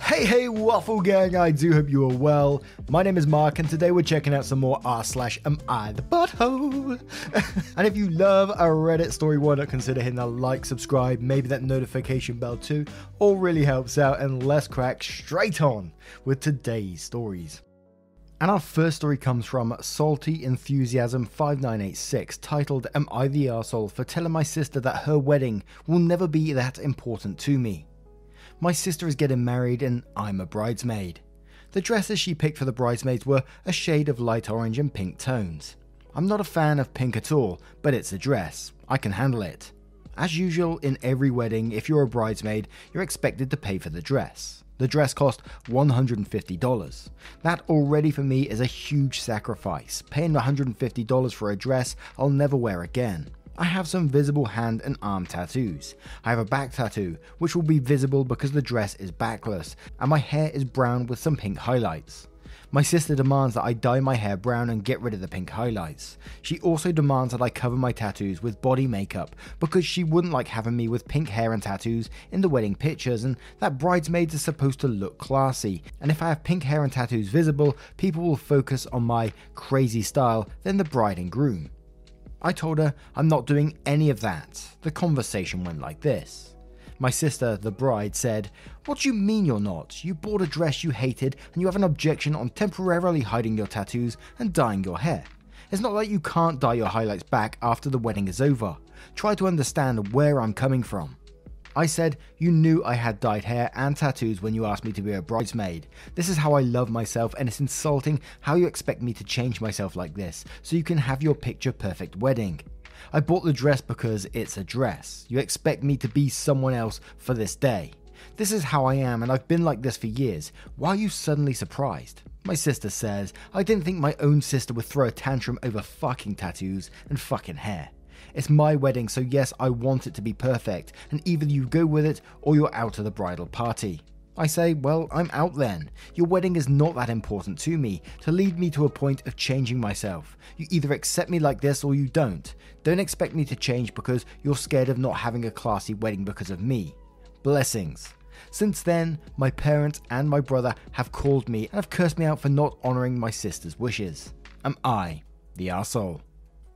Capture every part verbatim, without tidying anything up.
Hey, hey, Waffle Gang, I do hope you are well. My name is Mark, and today we're checking out some more r slash am I the butthole. And if you love a Reddit story, why not consider hitting that like, subscribe, maybe that notification bell too. All really helps out, and let's crack straight on with today's stories. And our first story comes from Salty Enthusiasm five nine eight six, titled, Am I the Arsehole for Telling My Sister That Her Wedding Will Never Be That Important to Me? My sister is getting married and I'm a bridesmaid. The dresses she picked for the bridesmaids were a shade of light orange and pink tones. I'm not a fan of pink at all, but it's a dress. I can handle it. As usual, in every wedding, if you're a bridesmaid, you're expected to pay for the dress. The dress cost one hundred fifty dollars. That already for me is a huge sacrifice, paying one hundred fifty dollars for a dress I'll never wear again. I have some visible hand and arm tattoos. I have a back tattoo, which will be visible because the dress is backless, and my hair is brown with some pink highlights. My sister demands that I dye my hair brown and get rid of the pink highlights. She also demands that I cover my tattoos with body makeup because she wouldn't like having me with pink hair and tattoos in the wedding pictures, and that bridesmaids are supposed to look classy, and if I have pink hair and tattoos visible, people will focus on my crazy style than the bride and groom. I told her I'm not doing any of that. The conversation went like this. My sister, the bride, said, What do you mean you're not? You bought a dress you hated and you have an objection on temporarily hiding your tattoos and dyeing your hair. It's not like you can't dye your highlights back after the wedding is over. Try to understand where I'm coming from. I said, You knew I had dyed hair and tattoos when you asked me to be a bridesmaid. This is how I love myself, and it's insulting how you expect me to change myself like this so you can have your picture perfect wedding. I bought the dress because it's a dress. You expect me to be someone else for this day. This is how I am, and I've been like this for years. Why are you suddenly surprised? My sister says, I didn't think my own sister would throw a tantrum over fucking tattoos and fucking hair. It's my wedding, so yes, I want it to be perfect, and either you go with it or you're out of the bridal party. I say, well, I'm out then. Your wedding is not that important to me, to lead me to a point of changing myself. You either accept me like this or you don't. Don't expect me to change because you're scared of not having a classy wedding because of me. Blessings. Since then, my parents and my brother have called me and have cursed me out for not honouring my sister's wishes. Am I the arsehole?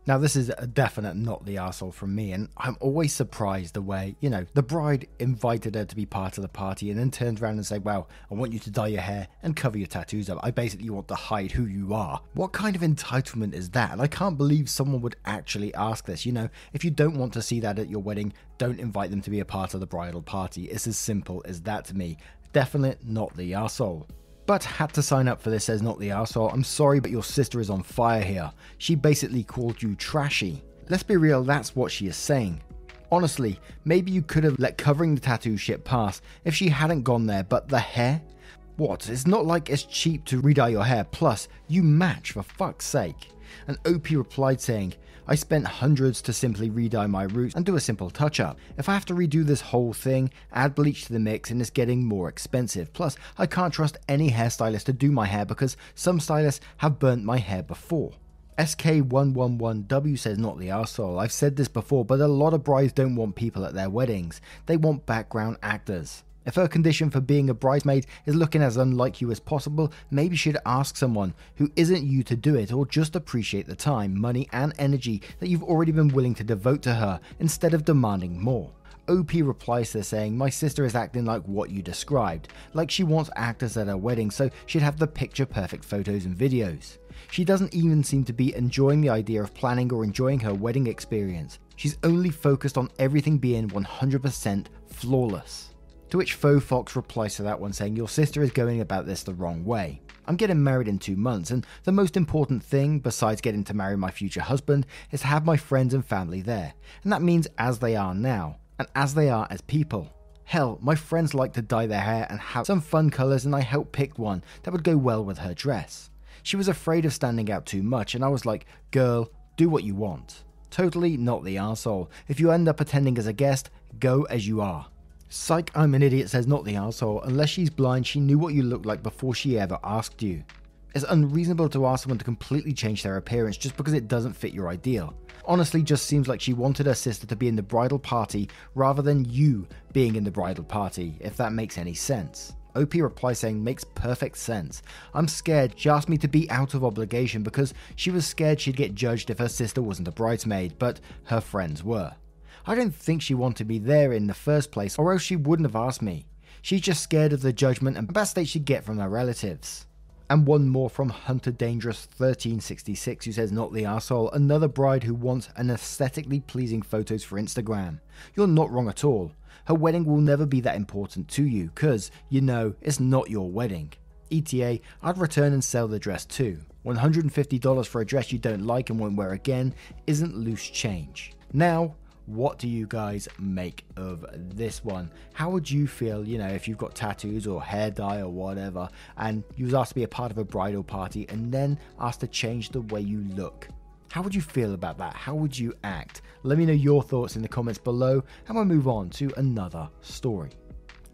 Now, this is a definite not the arsehole from me, and I'm always surprised the way, you know, the bride invited her to be part of the party and then turned around and said, well, I want you to dye your hair and cover your tattoos up. I basically want to hide who you are. What kind of entitlement is that? And I can't believe someone would actually ask this. You know, if you don't want to see that at your wedding, don't invite them to be a part of the bridal party. It's as simple as that to me. Definitely not the arsehole. But had to sign up for this as not the arsehole. I'm sorry, but your sister is on fire here. She basically called you trashy. Let's be real, that's what she is saying. Honestly, maybe you could have let covering the tattoo shit pass if she hadn't gone there, but the hair? What? It's not like it's cheap to redye your hair, plus you match, for fuck's sake. And O P replied saying, I spent hundreds to simply redye my roots and do a simple touch-up. If I have to redo this whole thing, add bleach to the mix and it's getting more expensive. Plus, I can't trust any hairstylist to do my hair because some stylists have burnt my hair before. S K one one one W says not the arsehole. I've said this before, but a lot of brides don't want people at their weddings. They want background actors. If her condition for being a bridesmaid is looking as unlike you as possible, maybe she'd ask someone who isn't you to do it, or just appreciate the time, money and energy that you've already been willing to devote to her instead of demanding more. O P replies to saying, my sister is acting like what you described, like she wants actors at her wedding so she'd have the picture perfect photos and videos. She doesn't even seem to be enjoying the idea of planning or enjoying her wedding experience. She's only focused on everything being one hundred percent flawless. To which Faux Fox replies to that one saying, "Your sister is going about this the wrong way. I'm getting married in two months and the most important thing, besides getting to marry my future husband, is to have my friends and family there. And that means as they are now, and as they are as people. Hell, my friends like to dye their hair and have some fun colours, and I helped pick one that would go well with her dress. She was afraid of standing out too much and I was like, girl, do what you want. Totally not the arsehole. If you end up attending as a guest, go as you are. Psych, I'm an idiot says not the arsehole. Unless she's blind, she knew what you looked like before she ever asked you. It's unreasonable to ask someone to completely change their appearance just because it doesn't fit your ideal. Honestly, just seems like she wanted her sister to be in the bridal party rather than you being in the bridal party, if that makes any sense." O P replies saying, "Makes perfect sense. I'm scared she asked me to be out of obligation because she was scared she'd get judged if her sister wasn't a bridesmaid, but her friends were. I don't think she wanted me there in the first place, or else she wouldn't have asked me. She's just scared of the judgment and backstage she'd get from her relatives." And one more from Hunter Dangerous thirteen sixty-six, who says, "Not the arsehole, another bride who wants an aesthetically pleasing photos for Instagram. You're not wrong at all. Her wedding will never be that important to you, cause, you know, it's not your wedding. E T A, I'd return and sell the dress too. one hundred fifty dollars for a dress you don't like and won't wear again isn't loose change." Now, what do you guys make of this one? How would you feel, you know, if you've got tattoos or hair dye or whatever, and you was asked to be a part of a bridal party and then asked to change the way you look? How would you feel about that? How would you act? Let me know your thoughts in the comments below, and we'll move on to another story.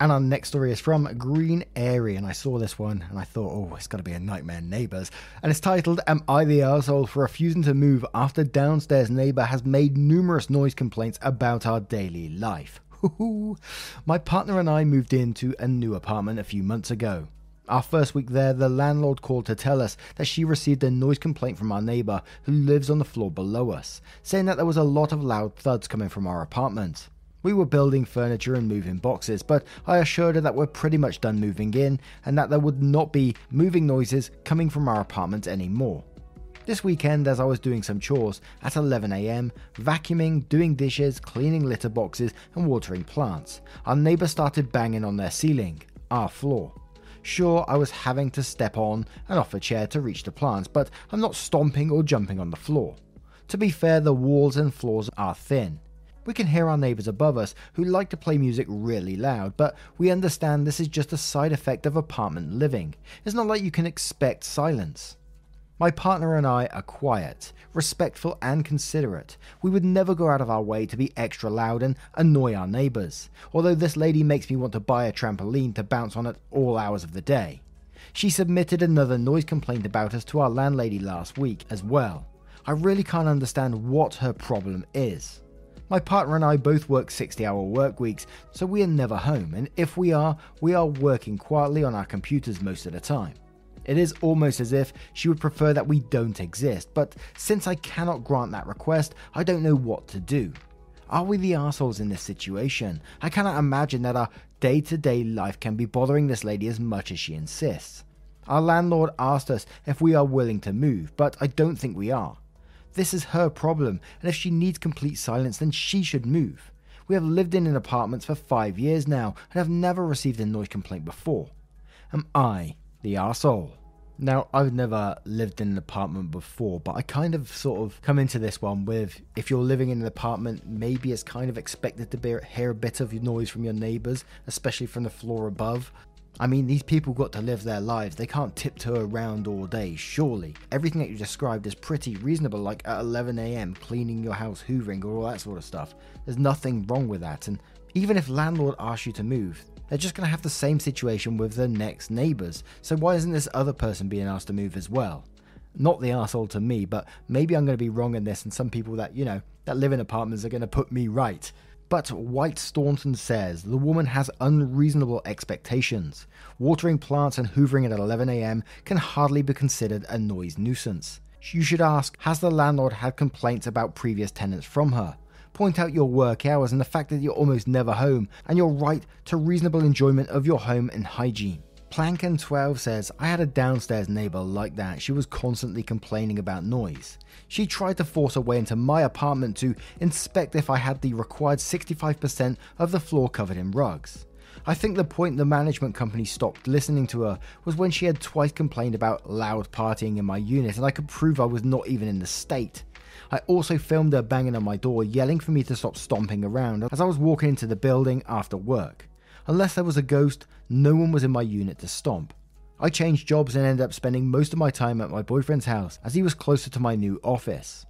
And our next story is from Green Airy, and I saw this one and I thought, oh, it's got to be a nightmare neighbours. And it's titled, "Am I the Arsehole for Refusing to Move After Downstairs Neighbour Has Made Numerous Noise Complaints About Our Daily Life? My partner and I moved into a new apartment a few months ago. Our first week there, the landlord called to tell us that she received a noise complaint from our neighbour who lives on the floor below us, saying that there was a lot of loud thuds coming from our apartment. We were building furniture and moving boxes, but I assured her that we're pretty much done moving in and that there would not be moving noises coming from our apartment anymore. This weekend, as I was doing some chores at eleven a m, vacuuming, doing dishes, cleaning litter boxes and watering plants, our neighbour started banging on their ceiling, our floor. Sure, I was having to step on and off a chair to reach the plants, but I'm not stomping or jumping on the floor. To be fair, the walls and floors are thin. We can hear our neighbours above us who like to play music really loud, but we understand this is just a side effect of apartment living. It's not like you can expect silence. My partner and I are quiet, respectful and considerate. We would never go out of our way to be extra loud and annoy our neighbours, although this lady makes me want to buy a trampoline to bounce on at all hours of the day. She submitted another noise complaint about us to our landlady last week as well. I really can't understand what her problem is. My partner and I both work sixty hour work weeks, so we are never home, and if we are, we are working quietly on our computers most of the time. It is almost as if she would prefer that we don't exist, but since I cannot grant that request, I don't know what to do. Are we the arseholes in this situation? I cannot imagine that our day-to-day life can be bothering this lady as much as she insists. Our landlord asked us if we are willing to move, but I don't think we are. This is her problem, and if she needs complete silence, then she should move. We have lived in an apartment for five years now and have never received a noise complaint before. Am I the arsehole?" Now, I've never lived in an apartment before, but I kind of sort of come into this one with, if you're living in an apartment, maybe it's kind of expected to be, hear a bit of noise from your neighbours, especially from the floor above. I mean, these people got to live their lives, they can't tiptoe around all day, surely. Everything that you described is pretty reasonable, like at eleven a m cleaning your house, hoovering, or all that sort of stuff. There's nothing wrong with that, and even if landlord asks you to move, they're just going to have the same situation with their next neighbours, so why isn't this other person being asked to move as well? Not the arsehole to me, but maybe I'm going to be wrong in this, and some people that, you know, that live in apartments are going to put me right. But White Staunton says, "The woman has unreasonable expectations. Watering plants and hoovering at eleven a m can hardly be considered a noise nuisance. You should ask, has the landlord had complaints about previous tenants from her? Point out your work hours and the fact that you're almost never home and your right to reasonable enjoyment of your home and hygiene." Plank and twelve says, "I had a downstairs neighbour like that. She was constantly complaining about noise. She tried to force her way into my apartment to inspect if I had the required sixty-five percent of the floor covered in rugs. I think the point the management company stopped listening to her was when she had twice complained about loud partying in my unit, and I could prove I was not even in the state. I also filmed her banging on my door, yelling for me to stop stomping around as I was walking into the building after work. Unless there was a ghost, no one was in my unit to stomp. I changed jobs and ended up spending most of my time at my boyfriend's house as he was closer to my new office.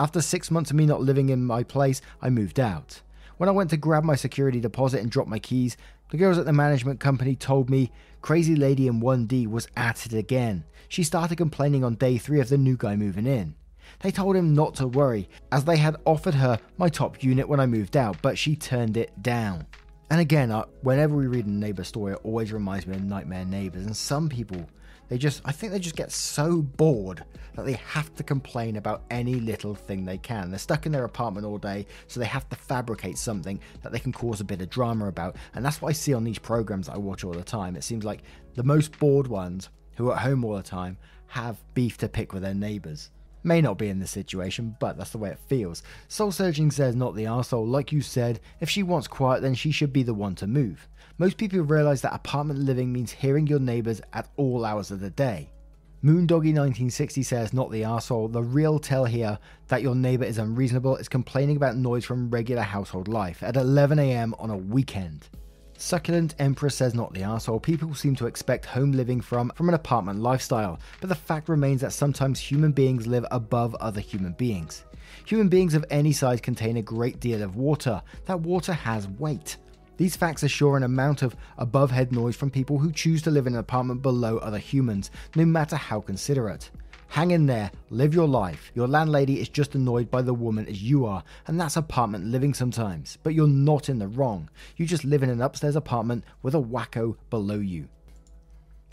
After six months of me not living in my place, I moved out. When I went to grab my security deposit and drop my keys, the girls at the management company told me Crazy Lady in one D was at it again. She started complaining on day three of the new guy moving in. They told him not to worry, as they had offered her my top unit when I moved out, but she turned it down. And again, I, whenever we read a neighbor story, it always reminds me of Nightmare Neighbors. And some people, they just, I think they just get so bored that they have to complain about any little thing they can. They're stuck in their apartment all day, so they have to fabricate something that they can cause a bit of drama about. And that's what I see on these programs that I watch all the time. It seems like the most bored ones, who are at home all the time, have beef to pick with their neighbors. May not be in this situation, but that's the way it feels. Soul Searching says, not the arsehole, like you said, if she wants quiet then she should be the one to move. Most people realise that apartment living means hearing your neighbours at all hours of the day. Moondoggy nineteen sixty says, not the arsehole, the real tell here that your neighbour is unreasonable is complaining about noise from regular household life at eleven a m on a weekend. Succulent Empress says, not the arsehole, people seem to expect home living from, from an apartment lifestyle, but the fact remains that sometimes human beings live above other human beings. Human beings of any size contain a great deal of water. That water has weight. These facts assure an amount of above head noise from people who choose to live in an apartment below other humans, no matter how considerate. Hang in there, live your life. Your landlady is just annoyed by the woman as you are, and that's apartment living sometimes. But you're not in the wrong. You just live in an upstairs apartment with a wacko below you.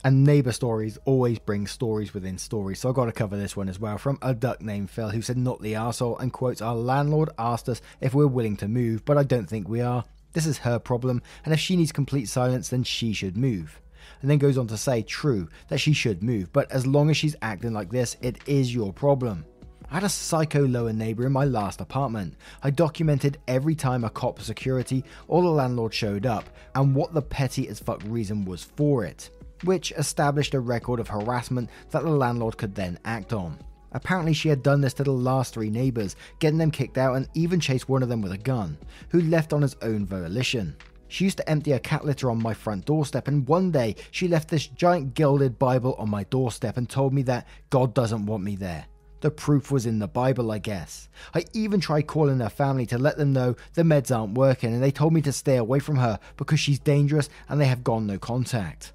And neighbour stories always bring stories within stories, so I've got to cover this one as well, from A Duck Named Phil, who said, not the arsehole, and quotes, our landlord asked us if we're willing to move, but I don't think we are. This is her problem, and if she needs complete silence, then she should move. And then goes on to say, true, that she should move, but as long as she's acting like this, it is your problem. I had a psycho lower neighbour in my last apartment. I documented every time a cop, security, or the landlord showed up, and what the petty as fuck reason was for it, which established a record of harassment that the landlord could then act on. Apparently she had done this to the last three neighbours, getting them kicked out and even chased one of them with a gun, who left on his own volition. She used to empty her cat litter on my front doorstep, and one day she left this giant gilded Bible on my doorstep and told me that God doesn't want me there. The proof was in the Bible, I guess. I even tried calling her family to let them know the meds aren't working, and they told me to stay away from her because she's dangerous and they have gone no contact.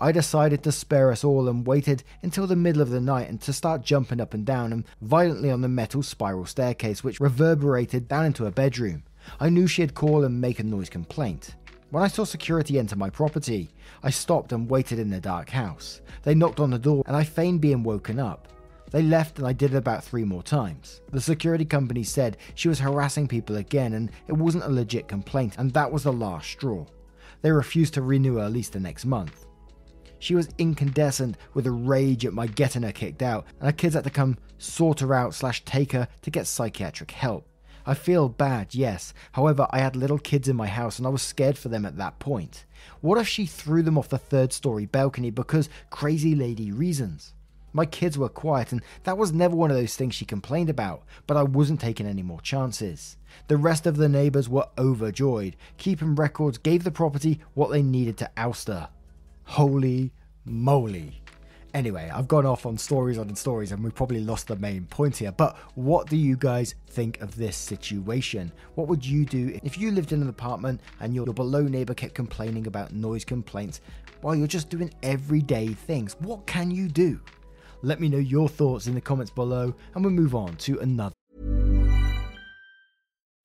I decided to spare us all and waited until the middle of the night and to start jumping up and down and violently on the metal spiral staircase, which reverberated down into her bedroom. I knew she'd call and make a noise complaint. When I saw security enter my property, I stopped and waited in the dark house. They knocked on the door and I feigned being woken up. They left and I did it about three more times. The security company said she was harassing people again and it wasn't a legit complaint, and that was the last straw. They refused to renew her lease the next month. She was incandescent with a rage at my getting her kicked out, and her kids had to come sort her out slash take her to get psychiatric help. I feel bad, yes. However, I had little kids in my house and I was scared for them at that point. What if she threw them off the third story balcony because crazy lady reasons? My kids were quiet and that was never one of those things she complained about, but I wasn't taking any more chances. The rest of the neighbours were overjoyed. Keeping records gave the property what they needed to oust her. Holy moly. Anyway, I've gone off on stories on stories and we probably lost the main point here, but what do you guys think of this situation? What would you do if you lived in an apartment and your below neighbour kept complaining about noise complaints while you're just doing everyday things? What can you do? Let me know your thoughts in the comments below and we'll move on to another.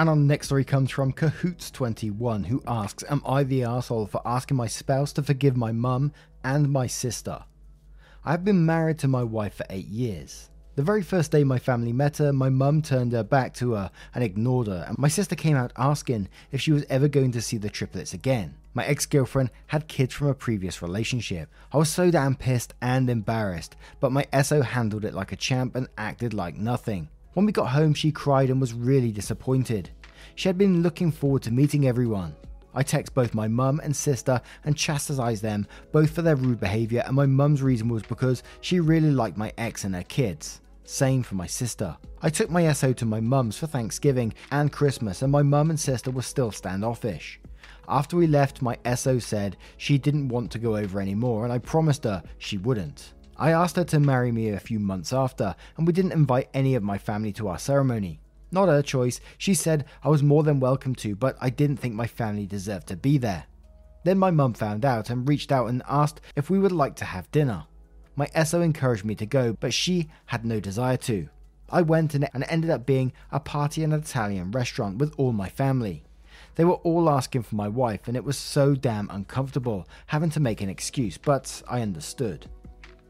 And our next story comes from Cahoots twenty-one, who asks, am I the asshole for asking my spouse to forgive my mum and my sister? I have been married to my wife for eight years. The very first day my family met her, my mum turned her back to her and ignored her, and my sister came out asking if she was ever going to see the triplets again. My ex-girlfriend had kids from a previous relationship. I was so damn pissed and embarrassed, but my S O handled it like a champ and acted like nothing. When we got home, she cried and was really disappointed. She had been looking forward to meeting everyone. I text both my mum and sister and chastise them both for their rude behaviour, and my mum's reason was because she really liked my ex and her kids. Same for my sister. I took my S O to my mum's for Thanksgiving and Christmas, and my mum and sister were still standoffish. After we left, my S O said she didn't want to go over anymore, and I promised her she wouldn't. I asked her to marry me a few months after, and we didn't invite any of my family to our ceremony. Not her choice, she said I was more than welcome to, but I didn't think my family deserved to be there. Then my mum found out and reached out and asked if we would like to have dinner. My S O encouraged me to go, but she had no desire to. I went, and it ended up being a party in an Italian restaurant with all my family. They were all asking for my wife, and it was so damn uncomfortable having to make an excuse, but I understood.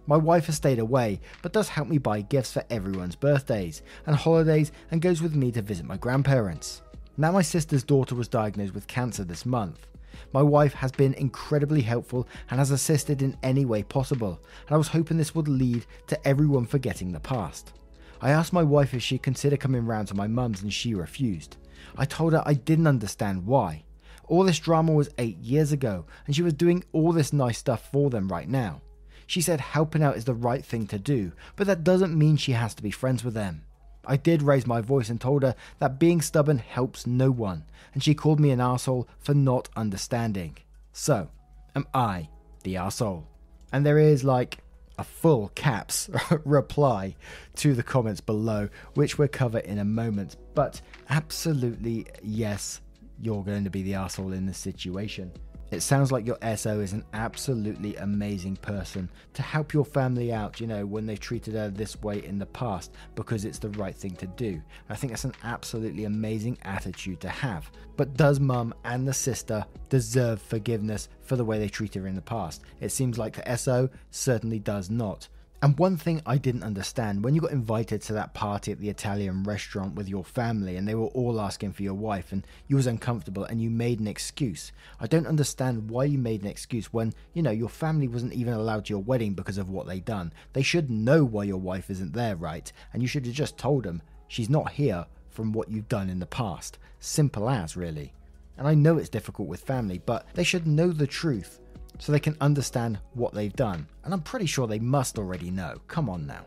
My wife has stayed away, but does help me buy gifts for everyone's birthdays and holidays and goes with me to visit my grandparents. Now my sister's daughter was diagnosed with cancer this month. My wife has been incredibly helpful and has assisted in any way possible, and I was hoping this would lead to everyone forgetting the past. I asked my wife if she'd consider coming round to my mum's, and she refused. I told her I didn't understand why. All this drama was eight years ago, and she was doing all this nice stuff for them right now. She said helping out is the right thing to do, but that doesn't mean she has to be friends with them. I did raise my voice and told her that being stubborn helps no one, and she called me an asshole for not understanding. So, am I the asshole? And there is like a full caps reply to the comments below, which we'll cover in a moment, but absolutely yes, you're going to be the asshole in this situation. It sounds like your S O is an absolutely amazing person to help your family out, you know, when they've treated her this way in the past because it's the right thing to do. I think that's an absolutely amazing attitude to have. But does mum and the sister deserve forgiveness for the way they treat her in the past? It seems like the S O certainly does not. And one thing I didn't understand, when you got invited to that party at the Italian restaurant with your family and they were all asking for your wife and you was uncomfortable and you made an excuse. I don't understand why you made an excuse when, you know, your family wasn't even allowed to your wedding because of what they done. They should know why your wife isn't there, right? And you should have just told them she's not here from what you've done in the past. Simple as, really. And I know it's difficult with family, but they should know the truth, so they can understand what they've done. And I'm pretty sure they must already know. Come on now.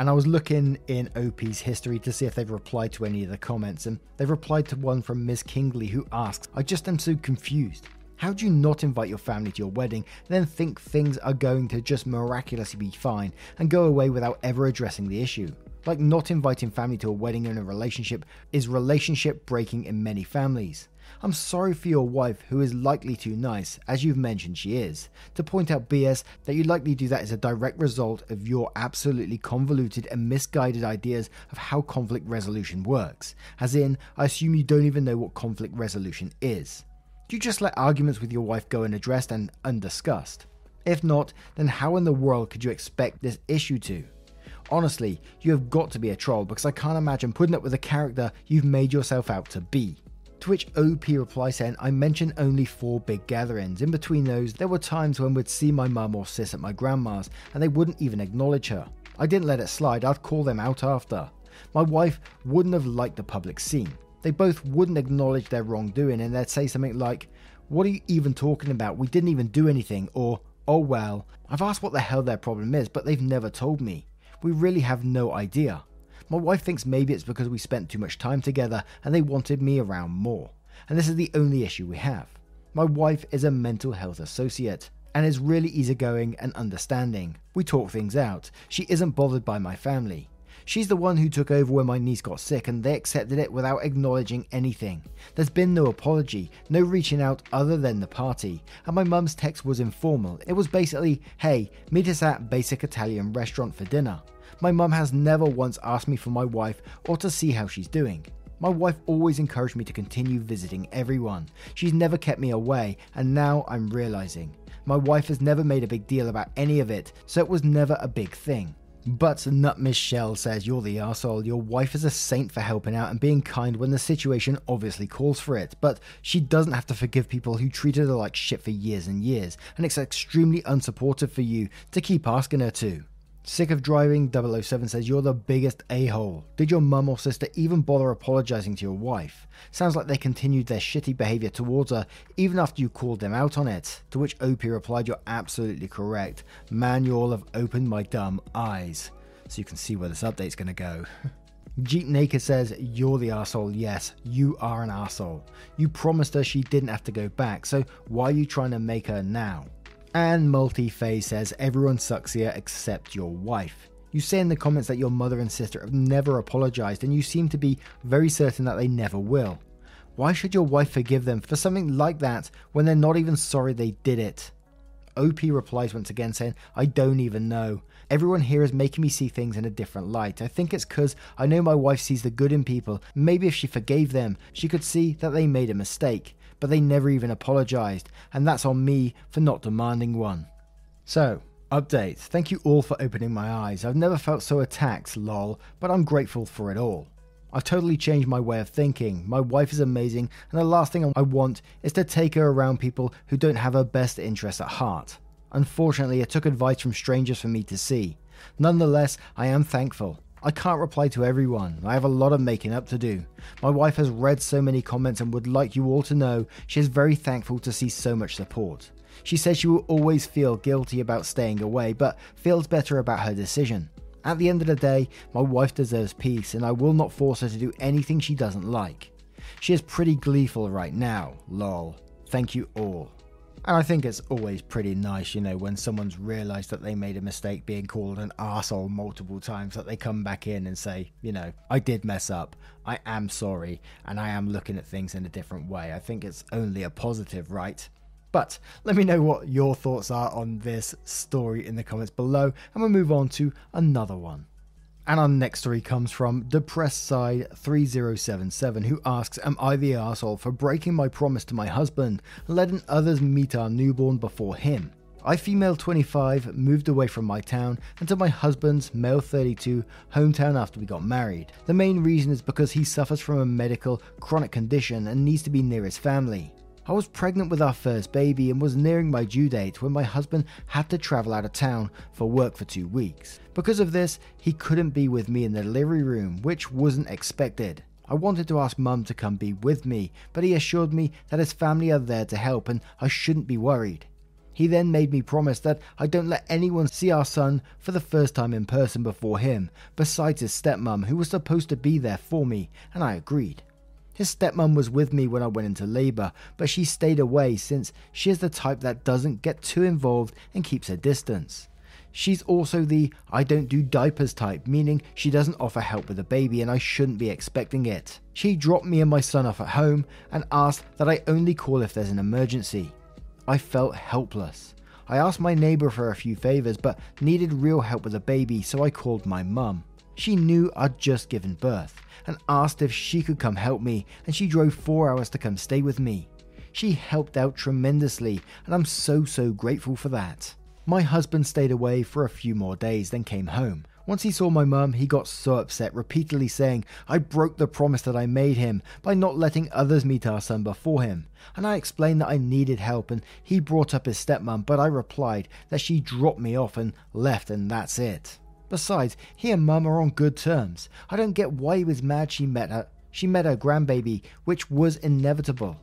And I was looking in O P's history to see if they've replied to any of the comments, and they've replied to one from Miz Kingley, who asks, I just am so confused. How do you not invite your family to your wedding, then think things are going to just miraculously be fine and go away without ever addressing the issue? Like, not inviting family to a wedding in a relationship is relationship breaking in many families. I'm sorry for your wife, who is likely too nice, as you've mentioned she is, to point out B S that you likely do that is a direct result of your absolutely convoluted and misguided ideas of how conflict resolution works. As in, I assume you don't even know what conflict resolution is. You just let arguments with your wife go unaddressed and undiscussed. If not, then how in the world could you expect this issue to? Honestly, you have got to be a troll, because I can't imagine putting up with the character you've made yourself out to be. To which O P replies saying, I mentioned only four big gatherings. In between those, there were times when we'd see my mum or sis at my grandma's and they wouldn't even acknowledge her. I didn't let it slide, I'd call them out after. My wife wouldn't have liked the public scene. They both wouldn't acknowledge their wrongdoing, and they'd say something like, what are you even talking about? We didn't even do anything. Or, oh well, I've asked what the hell their problem is, but they've never told me. We really have no idea. My wife thinks maybe it's because we spent too much time together and they wanted me around more. And this is the only issue we have. My wife is a mental health associate and is really easygoing and understanding. We talk things out. She isn't bothered by my family. She's the one who took over when my niece got sick and they accepted it without acknowledging anything. There's been no apology, no reaching out other than the party, and my mum's text was informal. It was basically, hey, meet us at basic Italian restaurant for dinner. My mum has never once asked me for my wife or to see how she's doing. My wife always encouraged me to continue visiting everyone. She's never kept me away, and now I'm realizing. My wife has never made a big deal about any of it, so it was never a big thing. But Nut Michelle says, you're the arsehole, your wife is a saint for helping out and being kind when the situation obviously calls for it, but she doesn't have to forgive people who treated her like shit for years and years, and it's extremely unsupportive for you to keep asking her to. Sick of Driving double oh seven says, you're the biggest a-hole. Did your mum or sister even bother apologising to your wife? Sounds like they continued their shitty behaviour towards her even after you called them out on it. To which O P replied, you're absolutely correct. Man, you all have opened my dumb eyes. So you can see where this update's going to go. Jeep Naked says, you're the arsehole, yes, you are an arsehole. You promised her she didn't have to go back, so why are you trying to make her now? And Multiphase says, everyone sucks here except your wife. You say in the comments that your mother and sister have never apologised and you seem to be very certain that they never will. Why should your wife forgive them for something like that when they're not even sorry they did it? O P replies once again saying, I don't even know. Everyone here is making me see things in a different light. I think it's because I know my wife sees the good in people. Maybe if she forgave them, she could see that they made a mistake. But they never even apologised, and that's on me for not demanding one. So, update. Thank you all for opening my eyes. I've never felt so attacked, lol, but I'm grateful for it all. I've totally changed my way of thinking. My wife is amazing, and the last thing I want is to take her around people who don't have her best interests at heart. Unfortunately, it took advice from strangers for me to see. Nonetheless, I am thankful. I can't reply to everyone, I have a lot of making up to do. My wife has read so many comments and would like you all to know she is very thankful to see so much support. She says she will always feel guilty about staying away, but feels better about her decision. At the end of the day, my wife deserves peace and I will not force her to do anything she doesn't like. She is pretty gleeful right now, lol. Thank you all. And I think it's always pretty nice, you know, when someone's realised that they made a mistake being called an arsehole multiple times, that they come back in and say, you know, I did mess up, I am sorry, and I am looking at things in a different way. I think it's only a positive, right? But let me know what your thoughts are on this story in the comments below, and we'll move on to another one. And our next story comes from depressed side three oh seven seven, who asks, am I the arsehole for breaking my promise to my husband, letting others meet our newborn before him? I, female twenty-five, moved away from my town and to my husband's, male thirty-two, hometown after we got married. The main reason is because he suffers from a medical, chronic condition and needs to be near his family. I was pregnant with our first baby and was nearing my due date when my husband had to travel out of town for work for two weeks. Because of this, he couldn't be with me in the delivery room, which wasn't expected. I wanted to ask mum to come be with me, but he assured me that his family are there to help and I shouldn't be worried. He then made me promise that I don't let anyone see our son for the first time in person before him, besides his stepmom, who was supposed to be there for me, and I agreed. His stepmom was with me when I went into labour, but she stayed away since she is the type that doesn't get too involved and keeps her distance. She's also the I don't do diapers type, meaning she doesn't offer help with the baby and I shouldn't be expecting it. She dropped me and my son off at home and asked that I only call if there's an emergency. I felt helpless. I asked my neighbour for a few favours but needed real help with the baby, so I called my mum. She knew I'd just given birth and asked if she could come help me, and she drove four hours to come stay with me. She helped out tremendously and I'm so so grateful for that. My husband stayed away for a few more days then came home. Once he saw my mum, he got so upset, repeatedly saying I broke the promise that I made him by not letting others meet our son before him, and I explained that I needed help and he brought up his stepmom, but I replied that she dropped me off and left and that's it. Besides, he and mum are on good terms. I don't get why he was mad she met her, she met her grandbaby, which was inevitable.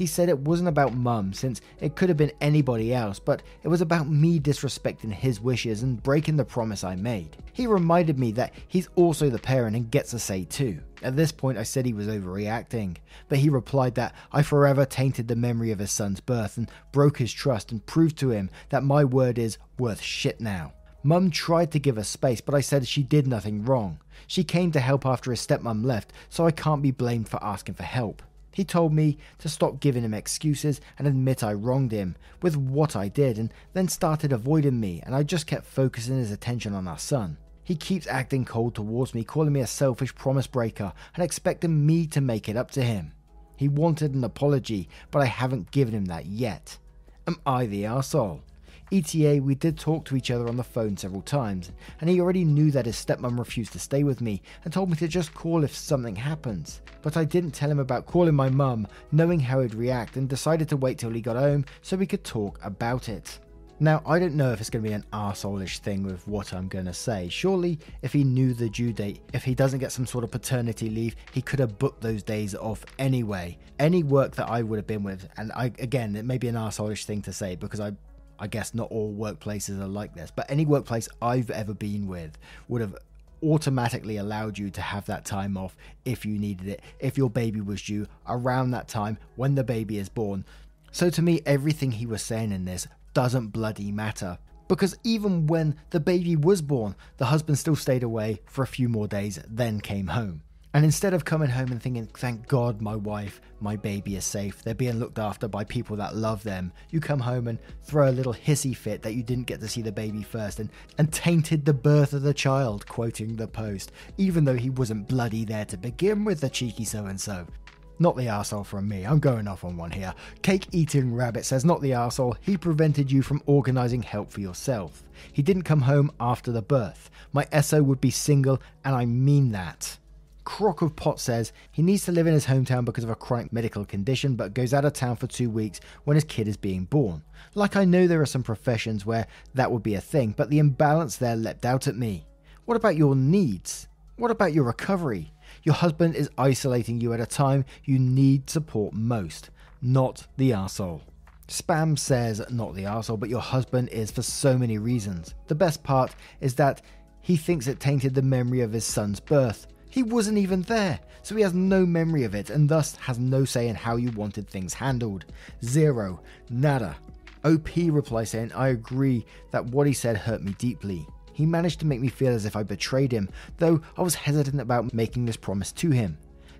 He said it wasn't about Mum, since it could have been anybody else, but it was about me disrespecting his wishes and breaking the promise I made. He reminded me that he's also the parent and gets a say too. At this point I said he was overreacting, but he replied that I forever tainted the memory of his son's birth and broke his trust and proved to him that my word is worth shit now. Mum tried to give us space, but I said she did nothing wrong. She came to help after his stepmom left, so I can't be blamed for asking for help. He told me to stop giving him excuses and admit I wronged him with what I did, and then started avoiding me, and I just kept focusing his attention on our son. He keeps acting cold towards me, calling me a selfish promise breaker and expecting me to make it up to him. He wanted an apology, but I haven't given him that yet. Am I the arsehole? E T A, we did talk to each other on the phone several times, and he already knew that his stepmom refused to stay with me and told me to just call if something happens. But I didn't tell him about calling my mum, knowing how he'd react, and decided to wait till he got home so we could talk about it. Now, I don't know if it's going to be an arsehole-ish thing with what I'm going to say. Surely, if he knew the due date, if he doesn't get some sort of paternity leave, he could have booked those days off anyway. Any work that I would have been with, and I again, it may be an arsehole-ish thing to say because I... I guess not all workplaces are like this, but any workplace I've ever been with would have automatically allowed you to have that time off if you needed it, if your baby was due around that time when the baby is born. So to me, everything he was saying in this doesn't bloody matter, because even when the baby was born, the husband still stayed away for a few more days, then came home. And instead of coming home and thinking, thank God my wife, my baby is safe, they're being looked after by people that love them, you come home and throw a little hissy fit that you didn't get to see the baby first and, and tainted the birth of the child, quoting the post, even though he wasn't bloody there to begin with, the cheeky so-and-so. Not the arsehole from me, I'm going off on one here. Cake Eating Rabbit says, not the arsehole, he prevented you from organising help for yourself. He didn't come home after the birth. My S O would be single, and I mean that. Croc of Pot says he needs to live in his hometown because of a chronic medical condition, but goes out of town for two weeks when his kid is being born. Like, I know there are some professions where that would be a thing, but the imbalance there leapt out at me. What about your needs? What about your recovery? Your husband is isolating you at a time you need support most. Not the arsehole. Spam says, not the arsehole, but your husband is for so many reasons. The best part is that he thinks it tainted the memory of his son's birth. He wasn't even there, so he has no memory of it and thus has no say in how you wanted things handled. Zero. Nada. O P replies saying, I agree that what he said hurt me deeply. He managed to make me feel as if I betrayed him, though I was hesitant about making this promise to him.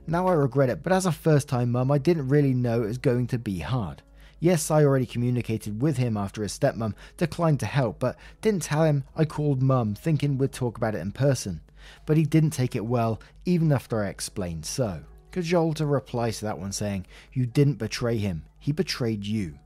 Now I regret it, but as a first-time mum, I didn't really know it was going to be hard. Yes, I already communicated with him after his stepmom declined to help, but didn't tell him I called Mum, thinking we'd talk about it in person. But he didn't take it well, even after I explained so. Kajol to replies to that one saying, you didn't betray him, he betrayed you.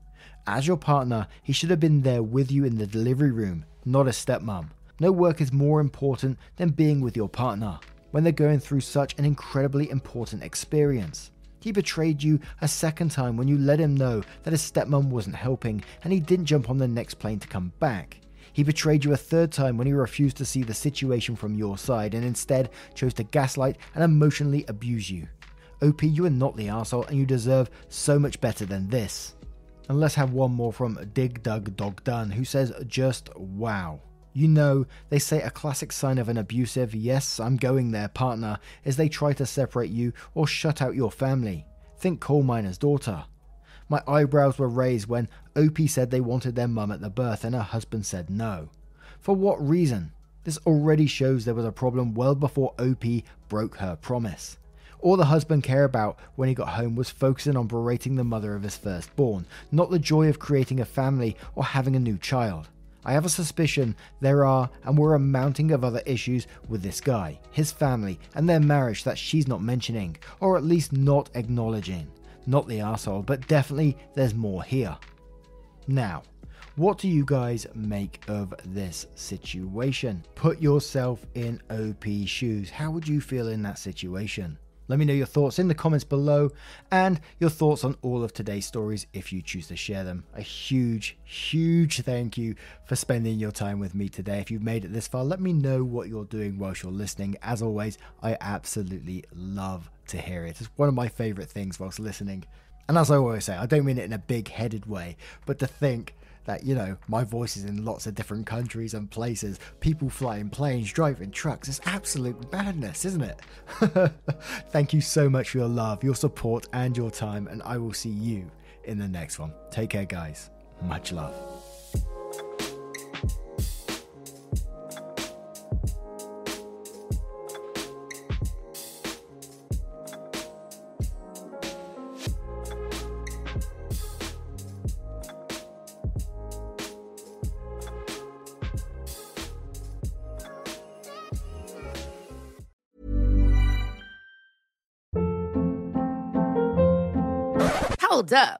As your partner, he should have been there with you in the delivery room, not a stepmom. No work is more important than being with your partner when they're going through such an incredibly important experience. He betrayed you a second time when you let him know that his stepmom wasn't helping and he didn't jump on the next plane to come back. He betrayed you a third time when he refused to see the situation from your side and instead chose to gaslight and emotionally abuse you. O P, you are not the arsehole and you deserve so much better than this. And let's have one more from Dig Dug Dog Dun, who says, just wow. You know, they say a classic sign of an abusive, yes, I'm going there, partner, is they try to separate you or shut out your family. Think coal miner's daughter. My eyebrows were raised when O P said they wanted their mum at the birth and her husband said no. For what reason? This already shows there was a problem well before O P broke her promise. All the husband cared about when he got home was focusing on berating the mother of his firstborn, not the joy of creating a family or having a new child. I have a suspicion there are and were a mounting of other issues with this guy, his family, and their marriage that she's not mentioning, or at least not acknowledging. Not the arsehole, but definitely there's more here. Now, what do you guys make of this situation? Put yourself in O P's shoes. How would you feel in that situation? Let me know your thoughts in the comments below and your thoughts on all of today's stories if you choose to share them. A huge, huge thank you for spending your time with me today. If you've made it this far, let me know what you're doing whilst you're listening. As always, I absolutely love to hear it. It's one of my favorite things whilst listening. And as I always say, I don't mean it in a big-headed way, but to think that, you know, my voice is in lots of different countries and places, people flying planes, driving trucks, it's absolute madness, isn't it? Thank you so much for your love, your support, and your time, and I will see you in the next one. Take care, guys. Much love. Hold up.